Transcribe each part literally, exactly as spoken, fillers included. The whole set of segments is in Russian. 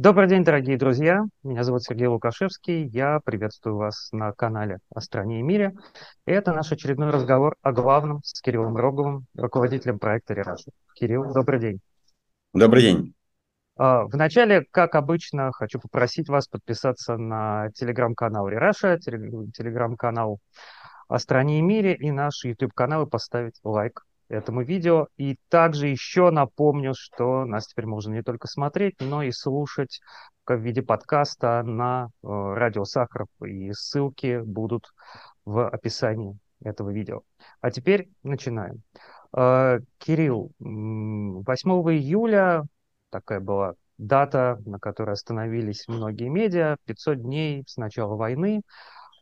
Добрый день, дорогие друзья. Меня зовут Сергей Лукашевский. Я приветствую вас на канале «О стране и мире». Это наш очередной разговор о главном с Кириллом Роговым, руководителем проекта Re:Russia. Кирилл, добрый день. Добрый день. Вначале, как обычно, хочу попросить вас подписаться на телеграм-канал Re:Russia, телеграм-канал «О стране и мире» и наш YouTube-канал и поставить лайк этому видео. И также еще напомню, что нас теперь можно не только смотреть, но и слушать в виде подкаста на э, Радио Сахаров. И ссылки будут в описании этого видео. А теперь начинаем. Э, Кирилл, восьмого июля, такая была дата, на которой остановились многие медиа, пятьсот дней с начала войны.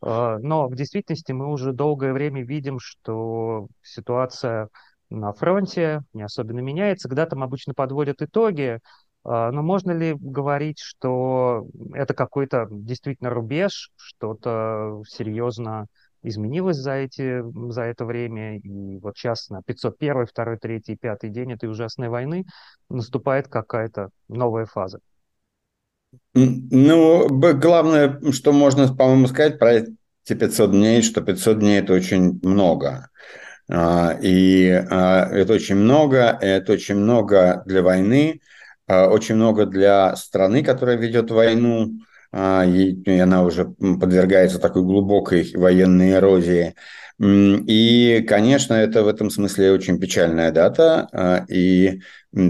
Э, но в действительности мы уже долгое время видим, что ситуация на фронте не особенно меняется, когда там обычно подводят итоги, но можно ли говорить, что это какой-то действительно рубеж, что-то серьезно изменилось за, эти, за это время, и вот сейчас на пятьсот первый, второй, третий, пятый день этой ужасной войны наступает какая-то новая фаза? Ну, главное, что можно, по-моему, сказать про эти пятьсот дней, что пятьсот дней – это очень много. И это очень много, это очень много для войны, очень много для страны, которая ведет войну, и она уже подвергается такой глубокой военной эрозии. И, конечно, это в этом смысле очень печальная дата и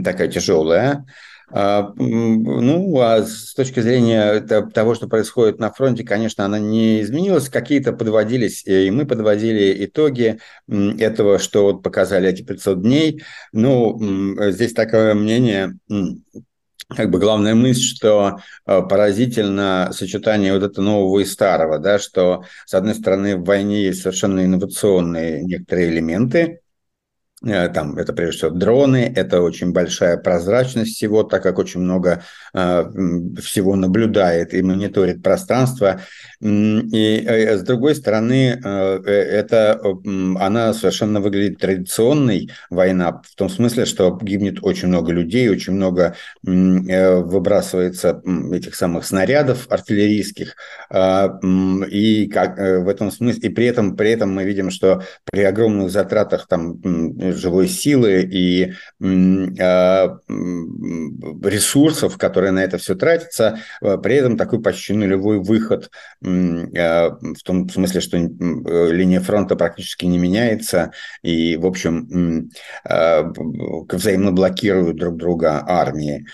такая тяжелая. Ну, а с точки зрения того, что происходит на фронте, конечно, она не изменилась. Какие-то подводились, и мы подводили итоги этого, что вот показали эти пятьсот дней. Ну, здесь такое мнение, как бы главная мысль, что поразительно сочетание вот этого нового и старого, да, что, с одной стороны, в войне есть совершенно инновационные некоторые элементы. Там это, прежде всего, дроны, это очень большая прозрачность всего, так как очень много э, всего наблюдает и мониторит пространство. И, э, с другой стороны, э, это, э, она совершенно выглядит традиционной, война, в том смысле, что гибнет очень много людей, очень много э, выбрасывается этих самых снарядов артиллерийских. Э, и, как, э, в этом смысле, и при этом, при этом мы видим, что при огромных затратах там живой силы и э, ресурсов, которые на это все тратятся, при этом такой почти нулевой выход, э, в том смысле, что линия фронта практически не меняется, и, в общем, э, взаимно блокируют друг друга армии.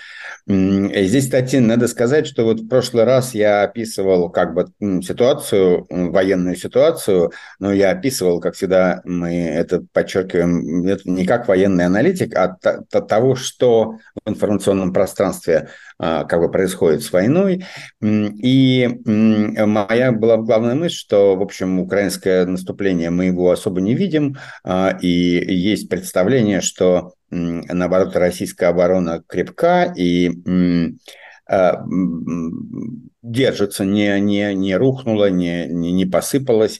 И здесь, кстати, надо сказать, что вот в прошлый раз я описывал как бы ситуацию, военную ситуацию, но я описывал, как всегда, мы это подчеркиваем, это не как военный аналитик, а от того, что в информационном пространстве как бы происходит с войной. И моя была главная мысль, что, в общем, украинское наступление мы его особо не видим, и есть представление, что, наоборот, российская оборона крепка и держится, не, не, не рухнула, не, не, не посыпалась.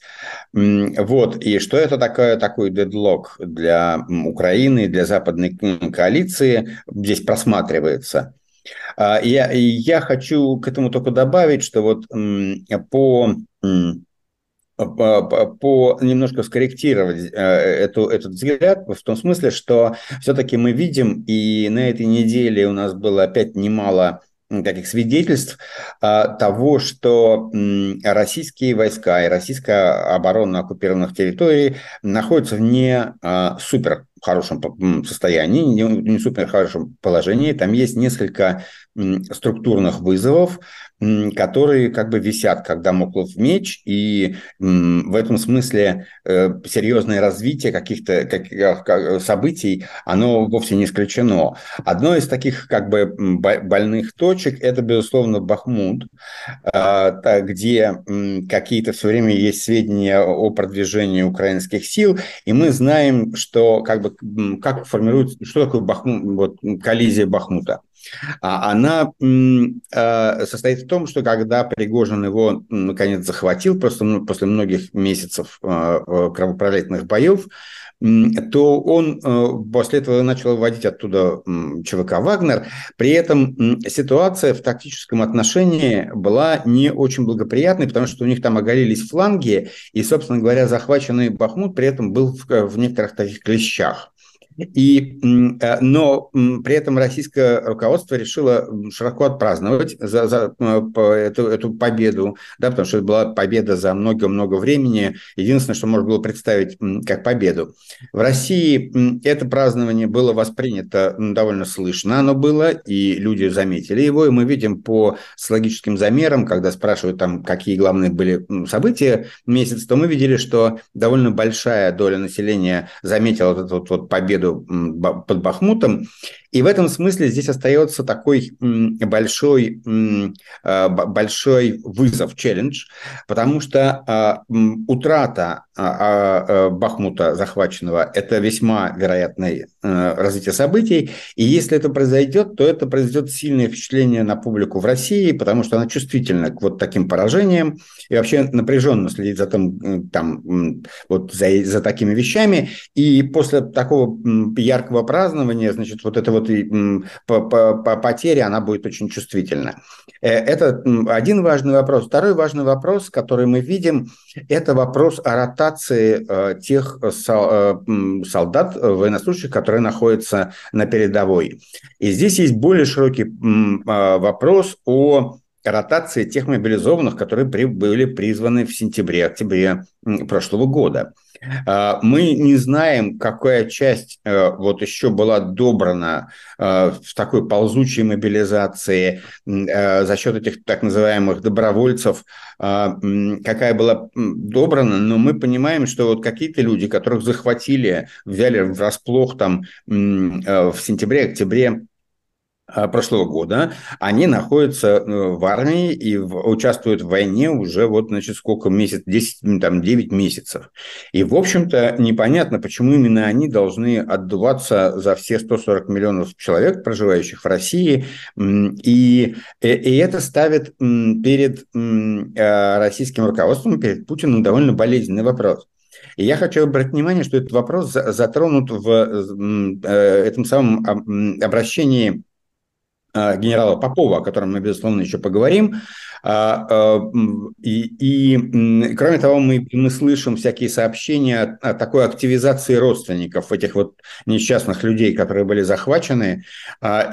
Вот. И что это такое, такой дедлок для Украины, для западной коалиции, здесь просматривается. Я, я хочу к этому только добавить, что вот по... По, по немножко скорректировать эту, этот взгляд в том смысле, что все-таки мы видим, и на этой неделе у нас было опять немало таких свидетельств того, что российские войска и российская оборона оккупированных территорий находятся в не супер хорошем состоянии, не супер хорошем положении. Там есть несколько структурных вызовов, которые как бы висят, как дамоклов меч, и в этом смысле серьезное развитие каких-то как, событий, оно вовсе не исключено. Одно из таких как бы больных точек – это, безусловно, Бахмут, где какие-то все время есть сведения о продвижении украинских сил, и мы знаем, что как бы как формируется, что такое Бахмут, вот, коллизия Бахмута. она состоит в том, что когда Пригожин его, наконец, захватил, просто после многих месяцев кровопролитных боев, то он после этого начал вводить оттуда ЧВК «Вагнер». При этом ситуация в тактическом отношении была не очень благоприятной, потому что у них там оголились фланги, и, собственно говоря, захваченный Бахмут при этом был в, в некоторых таких клещах. И, но при этом российское руководство решило широко отпраздновать за, за эту, эту победу, да, потому что это была победа за много-много времени. Единственное, что можно было представить как победу. В России это празднование было воспринято довольно слышно, оно было, и люди заметили его. И мы видим по социологическим замерам, когда спрашивают, там, какие главные были события месяца, то мы видели, что довольно большая доля населения заметила вот эту вот, вот победу под Бахмутом. И в этом смысле здесь остается такой большой, большой вызов, челлендж, потому что утрата Бахмута захваченного – это весьма вероятное развитие событий. И если это произойдет, то это произойдет сильное впечатление на публику в России, потому что она чувствительна к вот таким поражениям и вообще напряженно следит за, там, там, вот за, за такими вещами. И после такого яркого празднования, значит, вот эта вот потеря, она будет очень чувствительна. Это один важный вопрос. Второй важный вопрос, который мы видим, это вопрос о ротации тех солдат, военнослужащих, которые находятся на передовой. И здесь есть более широкий вопрос о ротации тех мобилизованных, которые при, были призваны в сентябре-октябре прошлого года. Мы не знаем, какая часть вот еще была добрана в такой ползучей мобилизации за счет этих так называемых добровольцев, какая была добрана, но мы понимаем, что вот какие-то люди, которых захватили, взяли врасплох там в сентябре-октябре прошлого года, они находятся в армии и участвуют в войне уже вот, значит, сколько месяцев, десять, там, девять месяцев. И, в общем-то, непонятно, почему именно они должны отдуваться за все сто сорок миллионов человек, проживающих в России, и, и это ставит перед российским руководством, перед Путиным довольно болезненный вопрос. И я хочу обратить внимание, что этот вопрос затронут в этом самом обращении генерала Попова, о котором мы, безусловно, еще поговорим. И, и кроме того, мы, мы слышим всякие сообщения о, о такой активизации родственников этих вот несчастных людей, которые были захвачены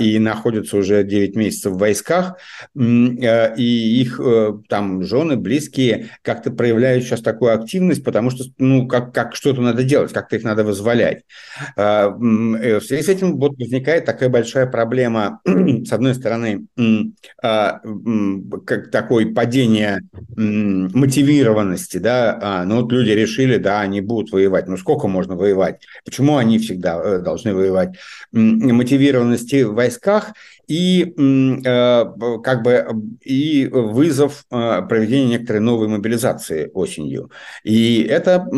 и находятся уже девять месяцев в войсках, и их там жены, близкие как-то проявляют сейчас такую активность, потому что, ну, как, как что-то надо делать, как-то их надо вызволять. В связи с этим вот возникает такая большая проблема, с одной стороны, как такое падение мотивированности, да, ну вот люди решили, да, они будут воевать, ну сколько можно воевать, почему они всегда должны воевать, мотивированности в войсках и как бы и вызов проведения некоторой новой мобилизации осенью. И это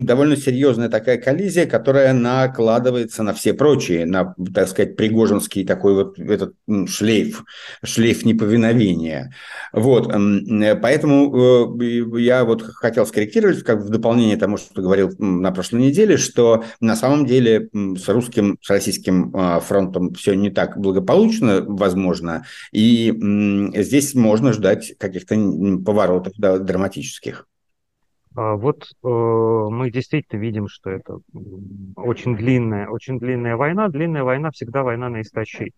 довольно серьезная такая коллизия, которая накладывается на все прочие, на, так сказать, пригожинский такой вот этот шлейф, шлейф неповиновения. Вот, поэтому я вот хотел скорректировать, как в дополнение тому, что говорил на прошлой неделе, что на самом деле с русским, с российским фронтом все не так благополучно, возможно, и здесь можно ждать каких-то поворотов, да, драматических. Вот э, мы действительно видим, что это очень длинная, очень длинная война. Длинная война всегда война на истощение.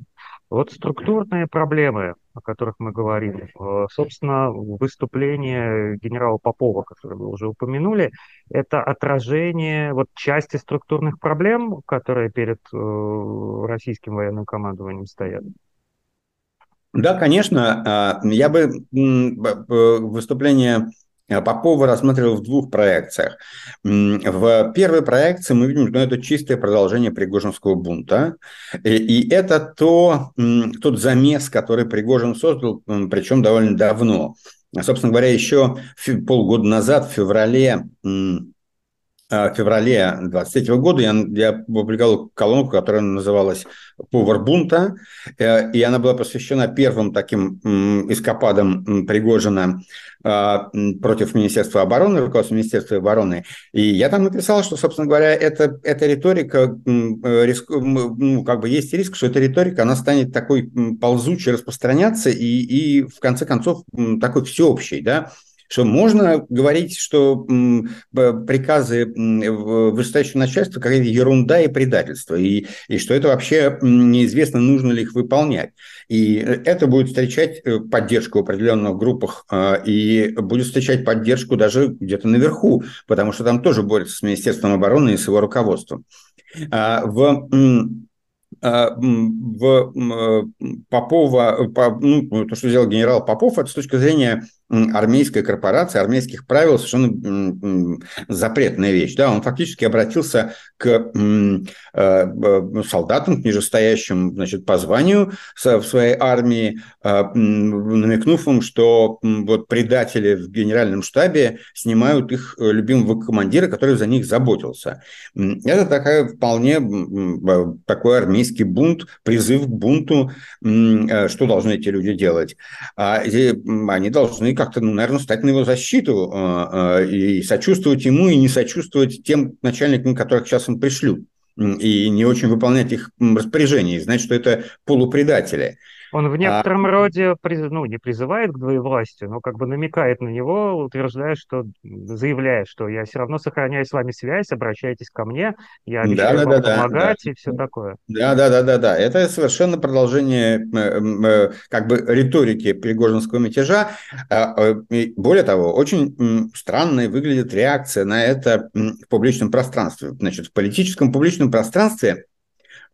Вот структурные проблемы, о которых мы говорим, э, собственно, выступление генерала Попова, которое вы уже упомянули, это отражение вот части структурных проблем, которые перед э, российским военным командованием стоят. Да, конечно. Я бы выступление Попова рассматривал в двух проекциях. В первой проекции мы видим, что это чистое продолжение пригожинского бунта. И это то, тот замес, который Пригожин создал, причем довольно давно. Собственно говоря, еще полгода назад, в феврале в феврале двадцать третьего года я, я опубликовал колонку, которая называлась «Повар бунта», и она была посвящена первым таким эскападам Пригожина против Министерства обороны, руководства Министерства обороны. И я там написал, что, собственно говоря, это, эта риторика, риск, ну, как бы есть риск, что эта риторика, она станет такой ползучей распространяться и, и в конце концов, такой всеобщей, да, что можно говорить, что приказы вышестоящего начальства какая-то ерунда и предательство, и, и что это вообще неизвестно, нужно ли их выполнять. И это будет встречать поддержку в определенных группах, и будет встречать поддержку даже где-то наверху, потому что там тоже борются с Министерством обороны и с его руководством. В... В Попова, ну, то, что сделал генерал Попов, это с точки зрения армейской корпорации, армейских правил совершенно запретная вещь. Да? Он фактически обратился к солдатам, к нижестоящим, значит, по званию в своей армии, намекнув им, что вот предатели в генеральном штабе снимают их любимого командира, который за них заботился. Это такая вполне такой армейский бунт, призыв к бунту. Что должны эти люди делать? Они должны как-то, ну, наверное, встать на его защиту и сочувствовать ему, и не сочувствовать тем начальникам, которых сейчас им пришлют, и не очень выполнять их распоряжения, и знать, что это полупредатели. Он в некотором а... роде, ну, не призывает к двоевластию, но как бы намекает на него, утверждая, что, заявляет, что я все равно сохраняю с вами связь, обращайтесь ко мне, я обещаю да, да, вам да, помогать да, и все такое. Да-да-да-да-да, это совершенно продолжение как бы риторики Пригожинского мятежа. Более того, очень странная выглядит реакция на это в публичном пространстве. Значит, в политическом публичном пространстве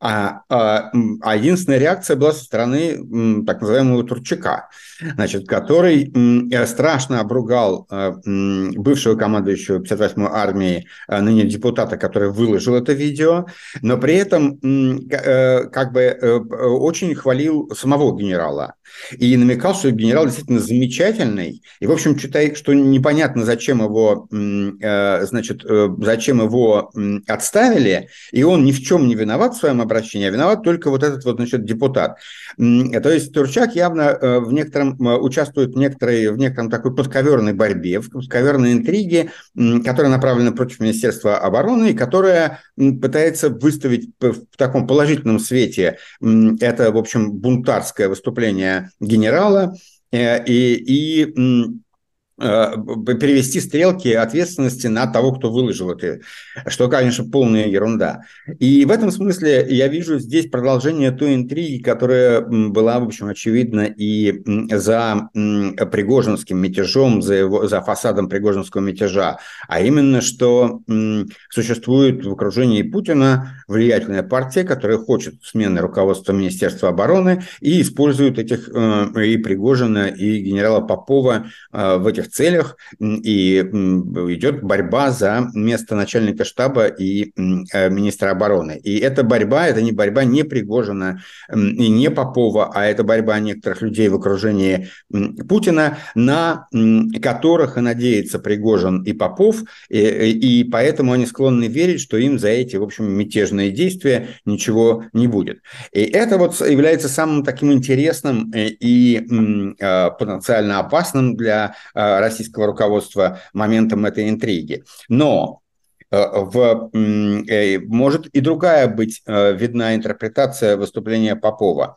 А, а, а единственная реакция была со стороны так называемого Турчака, значит, который страшно обругал бывшего командующего пятьдесят восьмой армии, ныне депутата, который выложил это видео, но при этом как бы очень хвалил самого генерала и намекал, что генерал действительно замечательный, и, в общем, читай, что непонятно, зачем его, значит, зачем его отставили, и он ни в чем не виноват в своем обращении, а виноват только вот этот вот, значит, депутат. То есть Турчак явно в некотором, участвует в некоторой, в некотором такой подковерной борьбе, в подковерной интриге, которая направлена против Министерства обороны, и которая пытается выставить в таком положительном свете это, в общем, бунтарское выступление генерала и, и перевести стрелки ответственности на того, кто выложил это, что, конечно, полная ерунда. И в этом смысле я вижу здесь продолжение той интриги, которая была, в общем, очевидна и за Пригожинским мятежом, за, его, за фасадом Пригожинского мятежа, а именно, что существует в окружении Путина влиятельная партия, которая хочет смены руководства Министерства обороны и использует этих и Пригожина, и генерала Попова в этих целях, и идет борьба за место начальника штаба и министра обороны. И эта борьба, это не борьба не Пригожина и не Попова, а это борьба некоторых людей в окружении Путина, на которых и надеется Пригожин и Попов, и, и поэтому они склонны верить, что им за эти, в общем, мятежные действия ничего не будет. И это вот является самым таким интересным и потенциально опасным для российского руководства моментом этой интриги. Но в, может и другая быть видна интерпретация выступления Попова.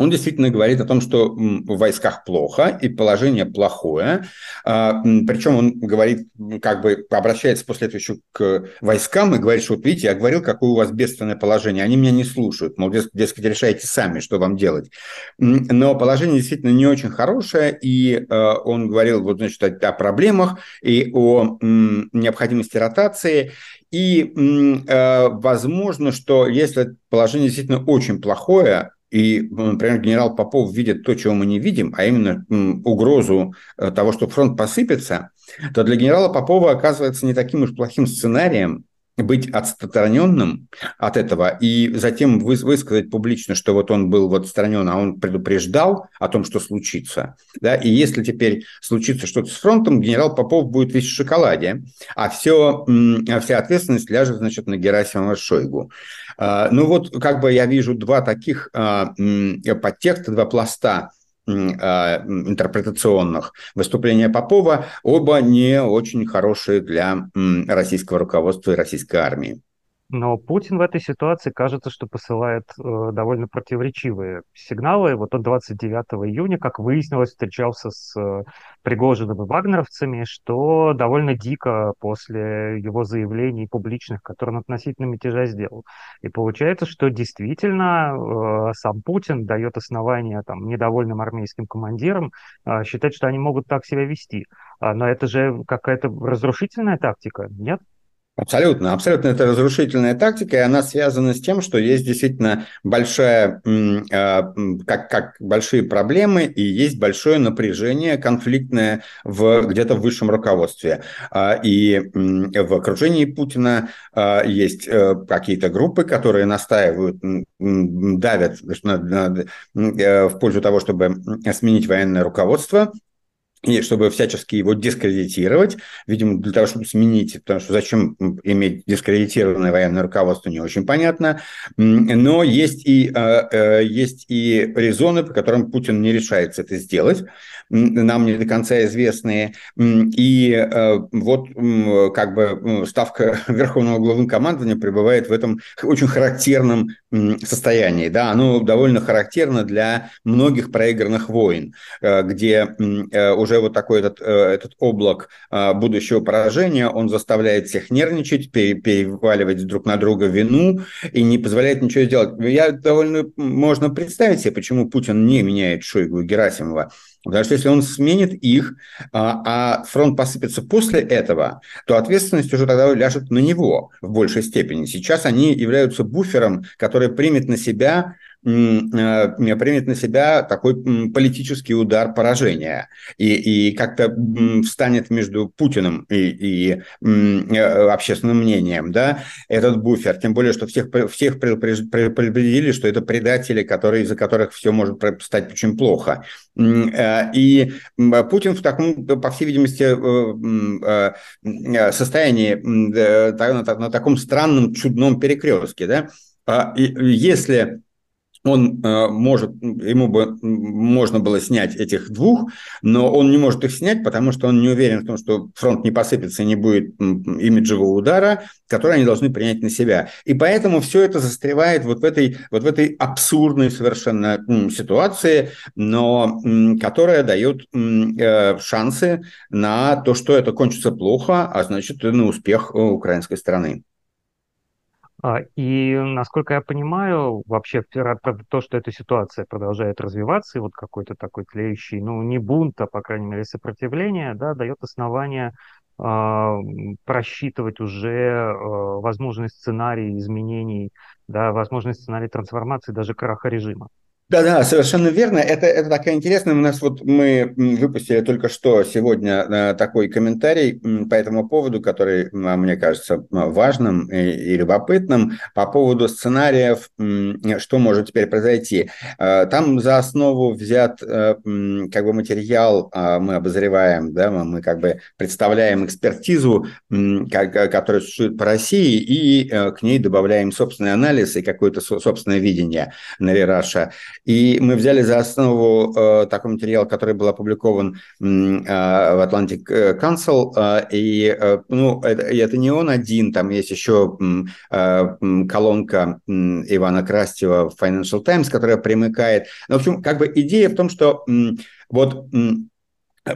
Он действительно говорит о том, что в войсках плохо и положение плохое. Причем он говорит, как бы обращается после этого еще к войскам и говорит, что вот видите, я говорил, какое у вас бедственное положение, они меня не слушают. Мол, дескать, решайте сами, что вам делать. Но положение действительно не очень хорошее, и он говорил, вот, значит, о проблемах и о необходимости ротации. И возможно, что если положение действительно очень плохое, и, например, генерал Попов видит то, чего мы не видим, а именно угрозу того, что фронт посыпется, то для генерала Попова оказывается не таким уж плохим сценарием быть отстраненным от этого и затем высказать публично, что вот он был вот отстранен, а он предупреждал о том, что случится. Да? И если теперь случится что-то с фронтом, генерал Попов будет весь в шоколаде, а все, вся ответственность ляжет, значит, на Герасимова Шойгу. Ну вот как бы я вижу два таких подтекста, два пласта интерпретационных. Выступления Попова оба не очень хорошие для российского руководства и российской армии. Но Путин в этой ситуации, кажется, что посылает э, довольно противоречивые сигналы. Вот он двадцать девятого июня, как выяснилось, встречался с э, Пригожиным и вагнеровцами, что довольно дико после его заявлений публичных, которые он относительно мятежа сделал. И получается, что действительно э, сам Путин дает основания там, недовольным армейским командирам э, считать, что они могут так себя вести. А, но это же какая-то разрушительная тактика, нет? Абсолютно. Абсолютно это разрушительная тактика, и она связана с тем, что есть действительно большая, как, как большие проблемы и есть большое напряжение конфликтное в, где-то в высшем руководстве. И в окружении Путина есть какие-то группы, которые настаивают, давят в пользу того, чтобы сменить военное руководство, и чтобы всячески его дискредитировать, видимо, для того, чтобы сменить, потому что зачем иметь дискредитированное военное руководство, не очень понятно. Но есть и, есть и резоны, по которым Путин не решается это сделать, нам не до конца известные. И вот как бы ставка Верховного Главнокомандования пребывает в этом очень характерном состоянии. Да? Оно довольно характерно для многих проигранных войн, где уже уже вот такой этот, этот облак будущего поражения, он заставляет всех нервничать, переваливать друг на друга вину и не позволяет ничего сделать. Я довольно... Можно представить себе, почему Путин не меняет Шойгу и Герасимова. Потому что если он сменит их, а фронт посыпется после этого, то ответственность уже тогда ляжет на него в большей степени. Сейчас они являются буфером, который примет на себя... примет на себя такой политический удар поражения и, и как-то встанет между Путиным и, и общественным мнением, да, этот буфер. Тем более, что всех, всех предупредили, что это предатели, которые, из-за которых все может стать очень плохо. И Путин в таком, по всей видимости, состоянии, на таком странном чудном перекрестке, да, если... Он может, ему бы можно было снять этих двух, но он не может их снять, потому что он не уверен в том, что фронт не посыпется и не будет имиджевого удара, который они должны принять на себя. И поэтому все это застревает вот в этой, вот в этой абсурдной совершенно ситуации, но которая дает шансы на то, что это кончится плохо, а значит, на успех украинской стороны. И, насколько я понимаю, вообще то, что эта ситуация продолжает развиваться, и вот какой-то такой тлеющий, ну, не бунт, а, по крайней мере, сопротивление, да, дает основание э, просчитывать уже э, возможный сценарий изменений, да, возможный сценарий трансформации, даже краха режима. Да-да, совершенно верно. Это, это такая интересная. У нас вот мы выпустили только что сегодня такой комментарий по этому поводу, который, мне кажется, важным и, и любопытным, по поводу сценариев, что может теперь произойти. Там за основу взят как бы материал, мы обозреваем, да, мы как бы представляем экспертизу, которая существует по России, и к ней добавляем собственный анализ и какое-то собственное видение на Re:Russia. И мы взяли за основу э, такой материал, который был опубликован э, в Atlantic Council, э, и э, ну, это, это не он один, там есть еще э, колонка э, Ивана Крастева в Financial Times, которая примыкает. Ну, в общем, как бы идея в том, что э, вот э,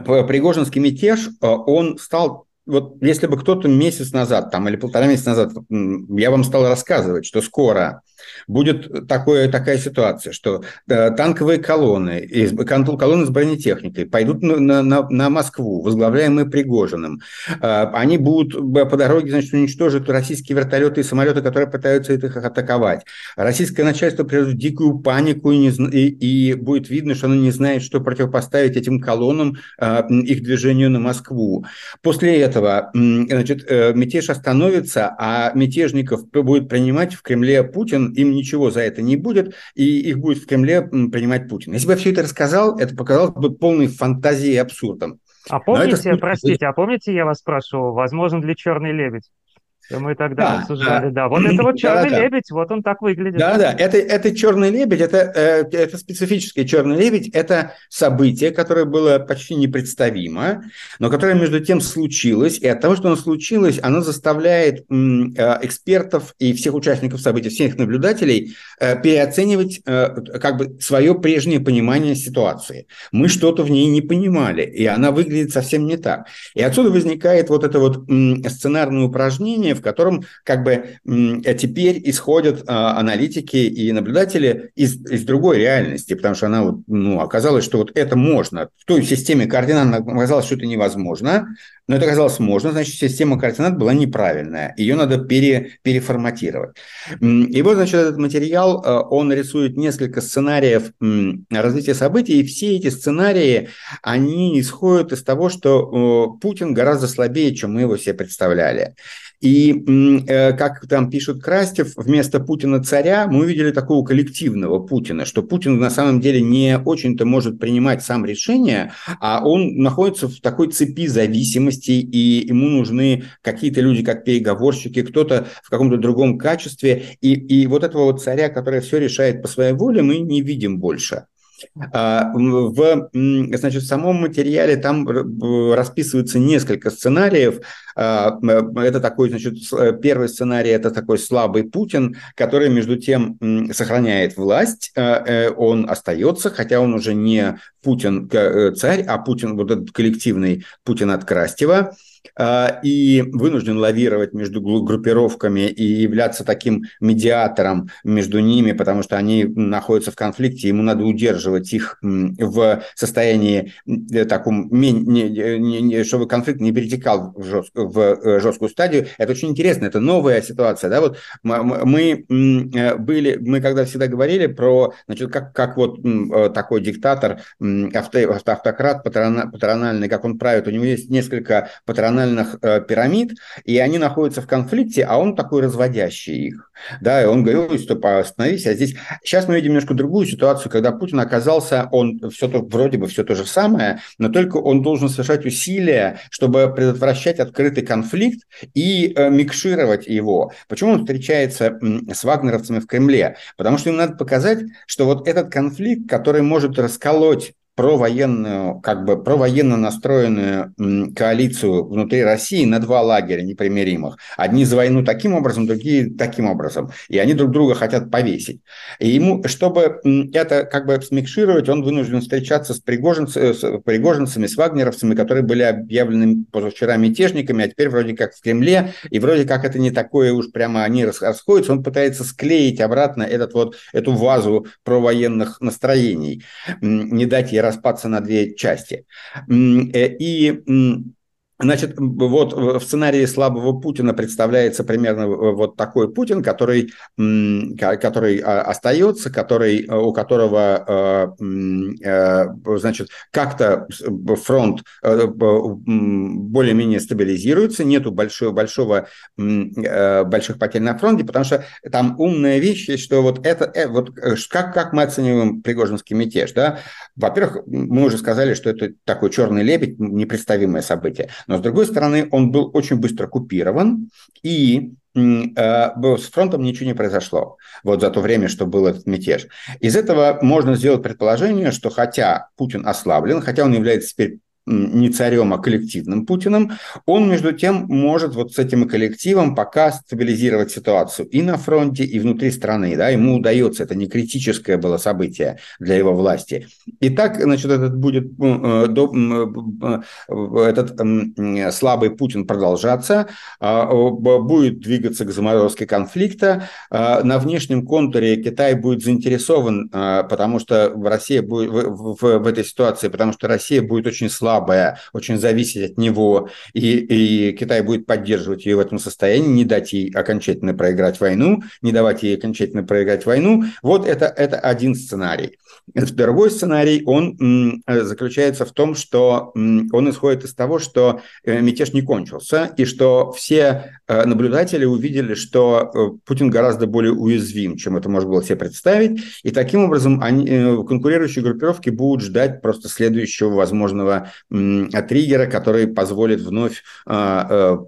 Пригожинский мятеж, э, он стал... Вот если бы кто-то месяц назад там, или полтора месяца назад я вам стал рассказывать, что скоро будет такое, такая ситуация, что танковые колонны, из, колонны с бронетехникой пойдут на, на, на Москву, возглавляемые Пригожиным. Они будут по дороге, значит, уничтожить российские вертолеты и самолеты, которые пытаются их атаковать. Российское начальство приведет в дикую панику, и, не, и, и будет видно, что оно не знает, что противопоставить этим колоннам, их движению на Москву. После этого, значит, мятеж остановится, а мятежников будет принимать в Кремле Путин, им ничего за это не будет, и их будет в Кремле принимать Путин. Если бы я все это рассказал, это показалось бы полной фантазией и абсурдом. А помните, это... простите, а помните, я вас спрашивал, возможен ли черный лебедь? Мы тогда да, обсуждали, да. да. Вот это вот черный да, лебедь, да. вот он так выглядит. Да, да, это, это черный лебедь, это, это специфический черный лебедь, это событие, которое было почти непредставимо, но которое между тем случилось, и от того, что оно случилось, оно заставляет экспертов и всех участников событий, всех наблюдателей переоценивать как бы свое прежнее понимание ситуации. Мы что-то в ней не понимали, и она выглядит совсем не так. И отсюда возникает вот это вот сценарное упражнение, в котором как бы теперь исходят а, аналитики и наблюдатели из, из другой реальности, потому что она, ну, оказалось, что вот это можно. В той системе координат оказалось, что это невозможно, но это оказалось можно, значит, система координат была неправильная, ее надо пере, переформатировать. И вот, значит, этот материал, он рисует несколько сценариев развития событий, и все эти сценарии, они исходят из того, что Путин гораздо слабее, чем мы его себе представляли. И, как там пишет Крастев, вместо Путина-царя мы увидели такого коллективного Путина, что Путин на самом деле не очень-то может принимать сам решение, а он находится в такой цепи зависимости, и ему нужны какие-то люди, как переговорщики, кто-то в каком-то другом качестве. И, и вот этого вот царя, который все решает по своей воле, мы не видим больше. В, значит, в самом материале там расписываются несколько сценариев. Это такой, значит, первый сценарий – это такой слабый Путин, который, между тем, сохраняет власть, он остается, хотя он уже не Путин-царь, а Путин, вот этот коллективный Путин от Крастева, и вынужден лавировать между группировками и являться таким медиатором между ними, потому что они находятся в конфликте, ему надо удерживать их в состоянии таком, чтобы конфликт не перетекал в, жест, в жесткую стадию. Это очень интересно, это новая ситуация. Да? Вот мы, были, мы когда всегда говорили про, значит, как, как вот такой диктатор, авто, автократ патрональный, как он правит, у него есть несколько патрональных пирамид, и они находятся в конфликте, а он такой разводящий их. Да, и он говорил, что остановись, а здесь... Сейчас мы видим немножко другую ситуацию, когда Путин оказался, он все то, вроде бы все то же самое, но только он должен совершать усилия, чтобы предотвращать открытый конфликт и микшировать его. Почему он встречается с вагнеровцами в Кремле? Потому что им надо показать, что вот этот конфликт, который может расколоть провоенную, как бы провоенно настроенную коалицию внутри России на два лагеря непримиримых. Одни за войну таким образом, другие таким образом. И они друг друга хотят повесить. И ему, чтобы это как бы смикшировать, он вынужден встречаться с, пригожинц... с пригожинцами, с вагнеровцами, которые были объявлены позавчера мятежниками, а теперь вроде как в Кремле, и вроде как это не такое уж прямо они расходятся. Он пытается склеить обратно этот вот, эту вазу провоенных настроений, не дать ей распаться на две части. И, значит, вот в сценарии слабого Путина представляется примерно вот такой Путин, который, который остается, который, у которого, значит, как-то фронт более-менее стабилизируется, нету большого, большого, больших потерь на фронте, потому что там умная вещь, что вот это, вот как, как мы оцениваем пригожинский мятеж, да? Во-первых, мы уже сказали, что это такой черный лебедь, непредставимое событие. Но, с другой стороны, он был очень быстро купирован, и э, с фронтом ничего не произошло вот за то время, что был этот мятеж. Из этого можно сделать предположение, что хотя Путин ослаблен, хотя он является теперь не царем, а коллективным Путиным, он, между тем, может вот с этим коллективом пока стабилизировать ситуацию и на фронте, и внутри страны. Да? Ему удается, это не критическое было событие для его власти. И так, значит, этот будет этот слабый Путин продолжаться, будет двигаться к заморозке конфликта. На внешнем контуре Китай будет заинтересован, потому что Россия будет в этой ситуации, потому что Россия будет очень слабой, слабая, очень зависеть от него, и, и Китай будет поддерживать ее в этом состоянии, не дать ей окончательно проиграть войну, не давать ей окончательно проиграть войну. Вот это, это один сценарий. Другой сценарий, он заключается в том, что он исходит из того, что мятеж не кончился, и что все наблюдатели увидели, что Путин гораздо более уязвим, чем это можно было себе представить, и таким образом они, конкурирующие группировки будут ждать просто следующего возможного триггера, который позволит вновь как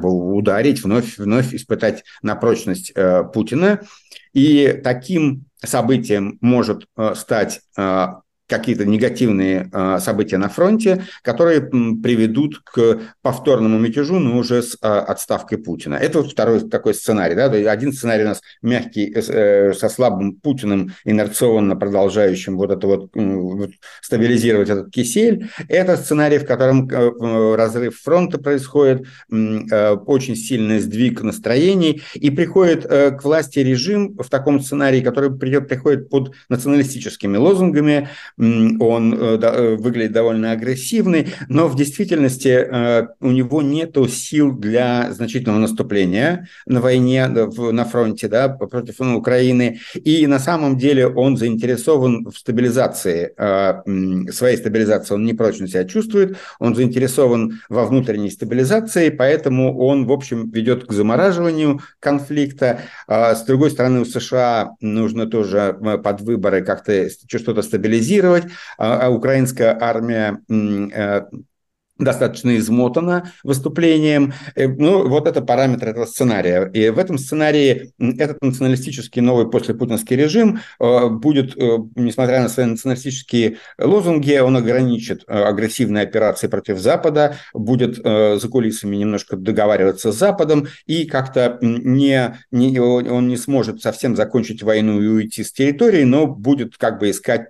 бы ударить, вновь, вновь испытать на прочность Путина. И таким событием может стать какие-то негативные события на фронте, которые приведут к повторному мятежу, но уже с отставкой Путина. Это вот второй такой сценарий. Да? Один сценарий у нас мягкий, со слабым Путиным, инерционно продолжающим вот это вот, стабилизировать этот кисель. Это сценарий, в котором разрыв фронта происходит, очень сильный сдвиг настроений, и приходит к власти режим в таком сценарии, который приходит под националистическими лозунгами. Он да, выглядит довольно агрессивный, но в действительности э, у него нет сил для значительного наступления на войне, в, на фронте, да, против ну, Украины. И на самом деле он заинтересован в стабилизации, э, своей стабилизации, он непрочно себя чувствует, он заинтересован во внутренней стабилизации, поэтому он, в общем, ведет к замораживанию конфликта. Э, с другой стороны, у США нужно тоже под выборы как-то что-то стабилизировать, а украинская армия достаточно измотана выступлением. Ну, вот это параметр этого сценария. И в этом сценарии этот националистический новый послепутинский режим будет, несмотря на свои националистические лозунги, он ограничит агрессивные операции против Запада, будет за кулисами немножко договариваться с Западом, и как-то не, не, он не сможет совсем закончить войну и уйти с территории, но будет как бы искать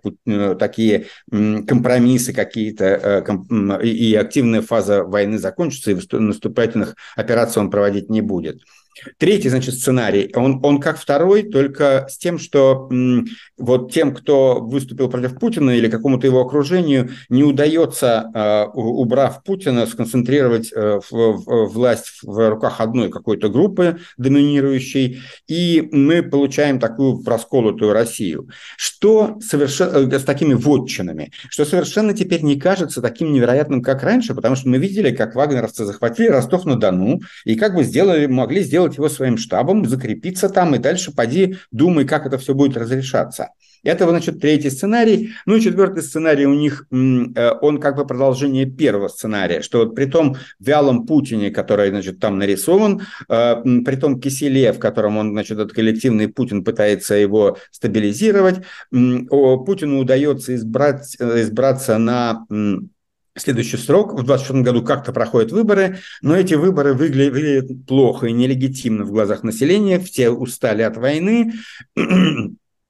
такие компромиссы какие-то и активные. Фаза войны закончится, и наступательных операций он проводить не будет. Третий, значит, сценарий, он, он как второй, только с тем, что м, вот тем, кто выступил против Путина или какому-то его окружению, не удается, э, убрав Путина, сконцентрировать э, в, в, власть в руках одной какой-то группы доминирующей, и мы получаем такую расколотую Россию. Что соверш... с такими вотчинами, что совершенно теперь не кажется таким невероятным, как раньше, потому что мы видели, как вагнеровцы захватили Ростов-на-Дону и как бы сделали, могли сделать его своим штабом, закрепиться там, и дальше поди, думай, как это все будет разрешаться. Это, значит, третий сценарий. Ну и четвертый сценарий у них, он как бы продолжение первого сценария, что вот при том вялом Путине, который, значит, там нарисован, при том киселе, в котором он, значит, этот коллективный Путин пытается его стабилизировать, Путину удается избрать, избраться на... следующий срок, в двадцать четвёртом году как-то проходят выборы, но эти выборы выглядят плохо и нелегитимно в глазах населения, все устали от войны.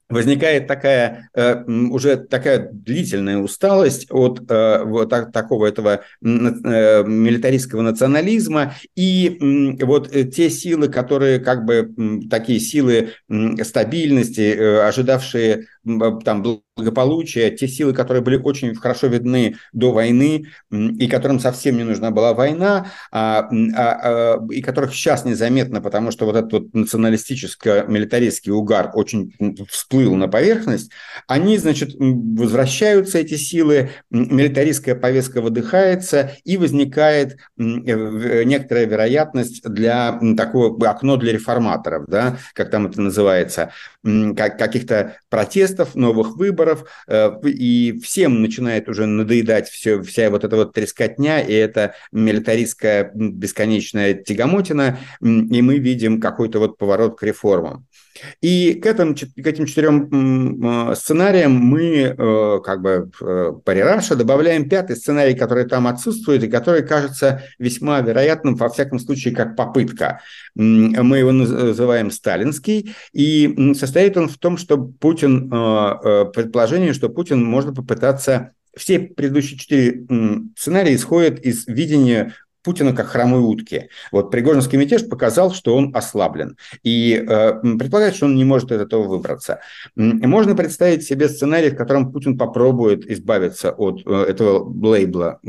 Возникает такая, уже такая длительная усталость от вот такого этого милитаристского национализма, и вот те силы, которые как бы такие силы стабильности, ожидавшие там благополучия, те силы, которые были очень хорошо видны до войны и которым совсем не нужна была война, а, а, а, и которых сейчас незаметно, потому что вот этот вот националистическо-милитаристский угар очень всплыл на поверхность, они, значит, возвращаются, эти силы, милитаристская повестка выдыхается, и возникает некоторая вероятность для такого окно для реформаторов, да, как там это называется, как, каких-то протестов, новых выборов, и всем начинает уже надоедать все, вся вот эта вот трескотня, и эта милитаристская бесконечная тягомотина, и мы видим какой-то вот поворот к реформам. И к этим, к этим четырем сценариям мы как бы по Re:Russia добавляем пятый сценарий, который там отсутствует и который кажется весьма вероятным, во всяком случае, как попытка. Мы его называем сталинский, и состоит он в том, что Путин, предположение, что Путин может попытаться... Все предыдущие четыре сценария исходят из видения Путина как хромой утки. Вот Пригожинский мятеж показал, что он ослаблен. И э, предполагает, что он не может из этого выбраться. Можно представить себе сценарий, в котором Путин попробует избавиться от э, этого лейбла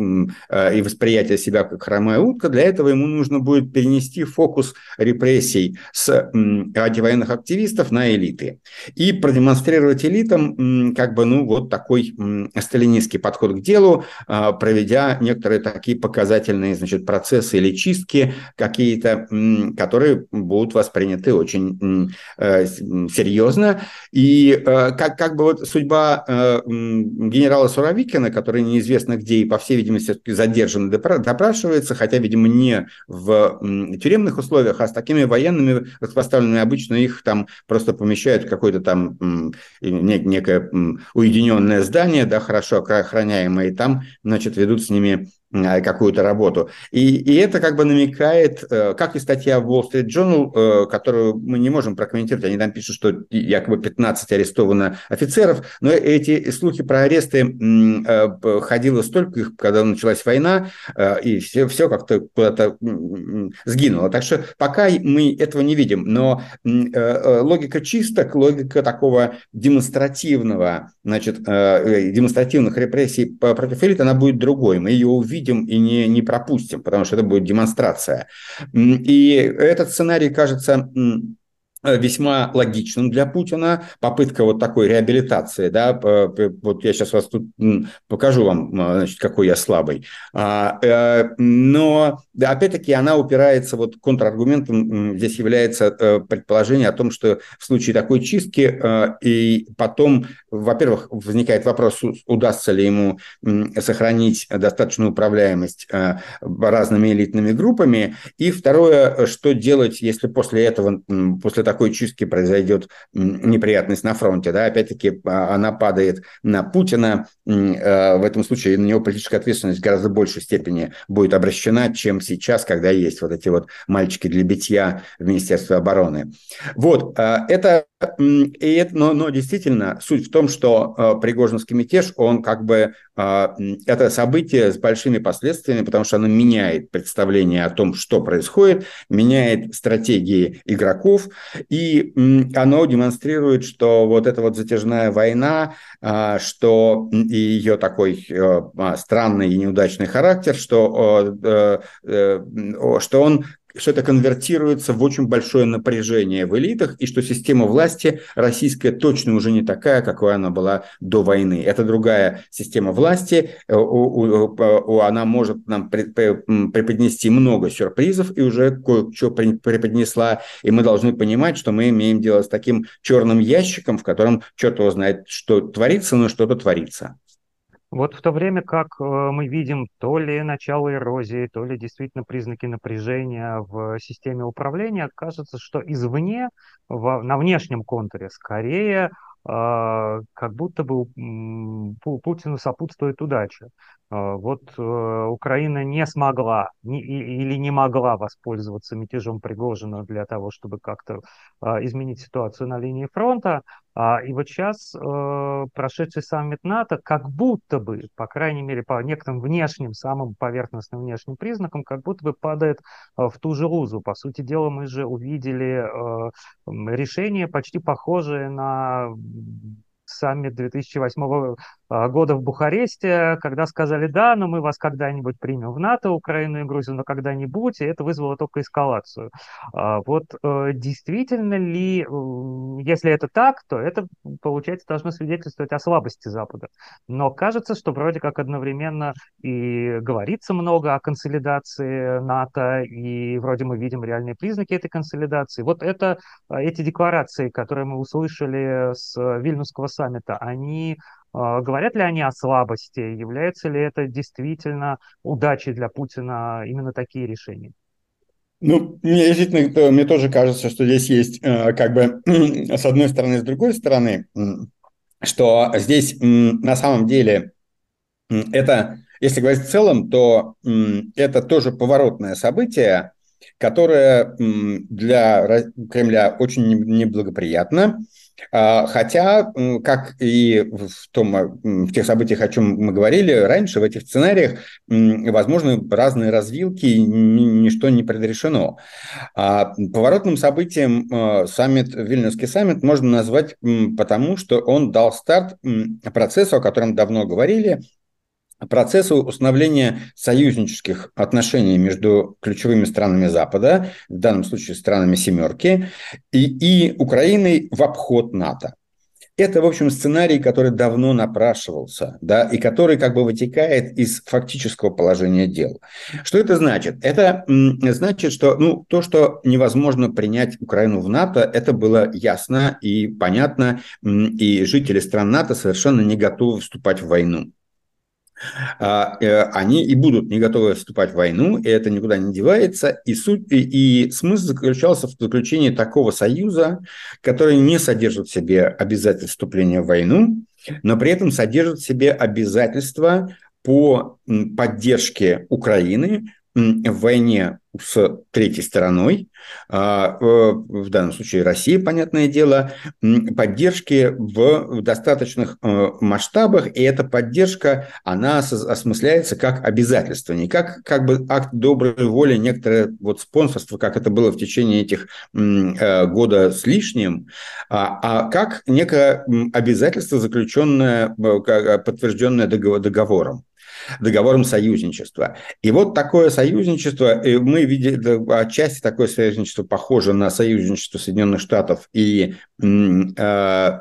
э, и восприятия себя как хромая утка. Для этого ему нужно будет перенести фокус репрессий с э, антивоенных активистов на элиты. И продемонстрировать элитам э, как бы, ну, вот такой э, сталинистский подход к делу, э, проведя некоторые такие показательные, значит, процессы или чистки какие-то, которые будут восприняты очень серьезно. И как, как бы вот судьба генерала Суровикина, который неизвестно где и, по всей видимости, задержан, допрашивается, хотя, видимо, не в тюремных условиях, а с такими военными поставленными обычно их там просто помещают в какое-то там некое уединенное здание, да, хорошо охраняемое, и там, значит, ведут с ними какую-то работу. И, и это как бы намекает, как и статья в Wall Street Journal, которую мы не можем прокомментировать, они там пишут, что якобы пятнадцать арестовано офицеров, но эти слухи про аресты ходило столько, когда началась война, и все, все как-то куда-то сгинуло. Так что пока мы этого не видим, но логика чисток, логика такого демонстративного, значит, демонстративных репрессий против элит, она будет другой, мы ее увидим, и не, не пропустим, потому что это будет демонстрация. И этот сценарий кажется весьма логичным для Путина, попытка вот такой реабилитации, да, вот я сейчас вас тут покажу вам, значит, какой я слабый, но опять-таки она упирается, вот контраргументом здесь является предположение о том, что в случае такой чистки и потом, во-первых, возникает вопрос, удастся ли ему сохранить достаточную управляемость разными элитными группами, и второе, что делать, если после этого, после того, такой чистки произойдет неприятность на фронте, да, опять-таки она падает на Путина, в этом случае на него политическая ответственность в гораздо большей степени будет обращена, чем сейчас, когда есть вот эти вот мальчики для битья в Министерстве обороны. Вот, это, и это но, но действительно суть в том, что Пригожинский мятеж, он как бы, это событие с большими последствиями, потому что оно меняет представление о том, что происходит, меняет стратегии игроков, и оно демонстрирует, что вот эта вот затяжная война, что ее такой странный и неудачный характер, что, что он... что это конвертируется в очень большое напряжение в элитах, и что система власти российская точно уже не такая, какой она была до войны. Это другая система власти, она может нам преподнести много сюрпризов, и уже кое-что преподнесла, и мы должны понимать, что мы имеем дело с таким черным ящиком, в котором черт его знает, что творится, но что-то творится. Вот в то время, как мы видим то ли начало эрозии, то ли действительно признаки напряжения в системе управления, кажется, что извне, на внешнем контуре, скорее, как будто бы Путину сопутствует удача. Вот Украина не смогла или не могла воспользоваться мятежом Пригожина для того, чтобы как-то изменить ситуацию на линии фронта. И вот сейчас прошедший саммит НАТО как будто бы, по крайней мере, по некоторым внешним, самым поверхностным внешним признакам, как будто бы падает в ту же лузу. По сути дела, мы же увидели решение, почти похожее на... саммит две тысячи восьмого года в Бухаресте, когда сказали, да, но мы вас когда-нибудь примем в НАТО, Украину и Грузию, но когда-нибудь, и это вызвало только эскалацию. Вот действительно ли, если это так, то это, получается, должно свидетельствовать о слабости Запада. Но кажется, что вроде как одновременно и говорится много о консолидации НАТО, и вроде мы видим реальные признаки этой консолидации. Вот это, эти декларации, которые мы услышали с Вильнюсского саммита, саммита, они, говорят ли они о слабости, являются ли это действительно удачей для Путина именно такие решения? Ну, мне действительно, мне тоже кажется, что здесь есть как бы с одной стороны, с другой стороны, что здесь на самом деле это, если говорить в целом, то это тоже поворотное событие, которое для Кремля очень неблагоприятно. Хотя, как и в, том, в тех событиях, о чем мы говорили раньше, в этих сценариях возможны разные развилки, ничто не предрешено. Поворотным событием саммит, Вильнюсский саммит можно назвать потому, что он дал старт процессу, о котором давно говорили, процессу установления союзнических отношений между ключевыми странами Запада, в данном случае странами «семерки», и, и Украиной в обход НАТО. Это, в общем, сценарий, который давно напрашивался, да, и который как бы вытекает из фактического положения дел. Что это значит? Это значит, что ну, то, что невозможно принять Украину в НАТО, это было ясно и понятно, и жители стран НАТО совершенно не готовы вступать в войну. Они и будут не готовы вступать в войну, и это никуда не девается. И, суть, и, и смысл заключался в заключении такого союза, который не содержит в себе обязательств вступления в войну, но при этом содержит в себе обязательства по поддержке Украины в войне с третьей стороной, в данном случае России, понятное дело, поддержки в достаточных масштабах, и эта поддержка, она осмысляется как обязательство, не как, как бы акт доброй воли, некоторое вот спонсорство, как это было в течение этих года с лишним, а как некое обязательство, заключенное, подтвержденное договором. договором союзничества. И вот такое союзничество, мы видели, отчасти такое союзничество похоже на союзничество Соединенных Штатов и э,